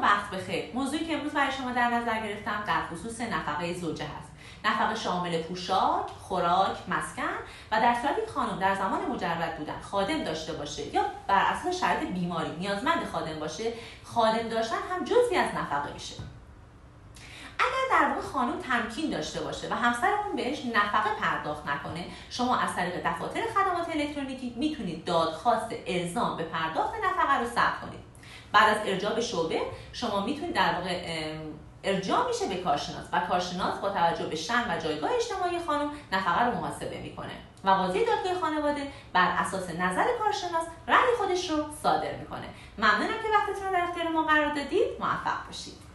سلام و وقت بخیر. موضوعی که امروز برای شما در نظر گرفتم در خصوص نفقه زوجه هست. نفقه شامل پوشاک، خوراک، مسکن و در صورتی که خانم در زمان مجرد بودن خادم داشته باشه یا بر اساس شرایط بیماری نیازمند خادم باشه، خادم داشتن هم جزئی از نفقه میشه. اگر در واقع خانم تمکین داشته باشه و همسر اون بهش نفقه پرداخت نکنه، شما از طریق دفاتر خدمات الکترونیکی میتونید دادخواست الزام به پرداخت نفقه رو ثبت کنید. بعد از ارجاع به شعبه شما میتونید در واقع ارجاع میشه به کارشناس و کارشناس با توجه به شأن و جایگاه اجتماعی خانم نفقه رو محاسبه میکنه و قاضی دادگاه خانواده بر اساس نظر کارشناس رأی خودش رو صادر میکنه. ممنونم که وقتتون رو در اختیار ما قرار دادید. موفق باشید.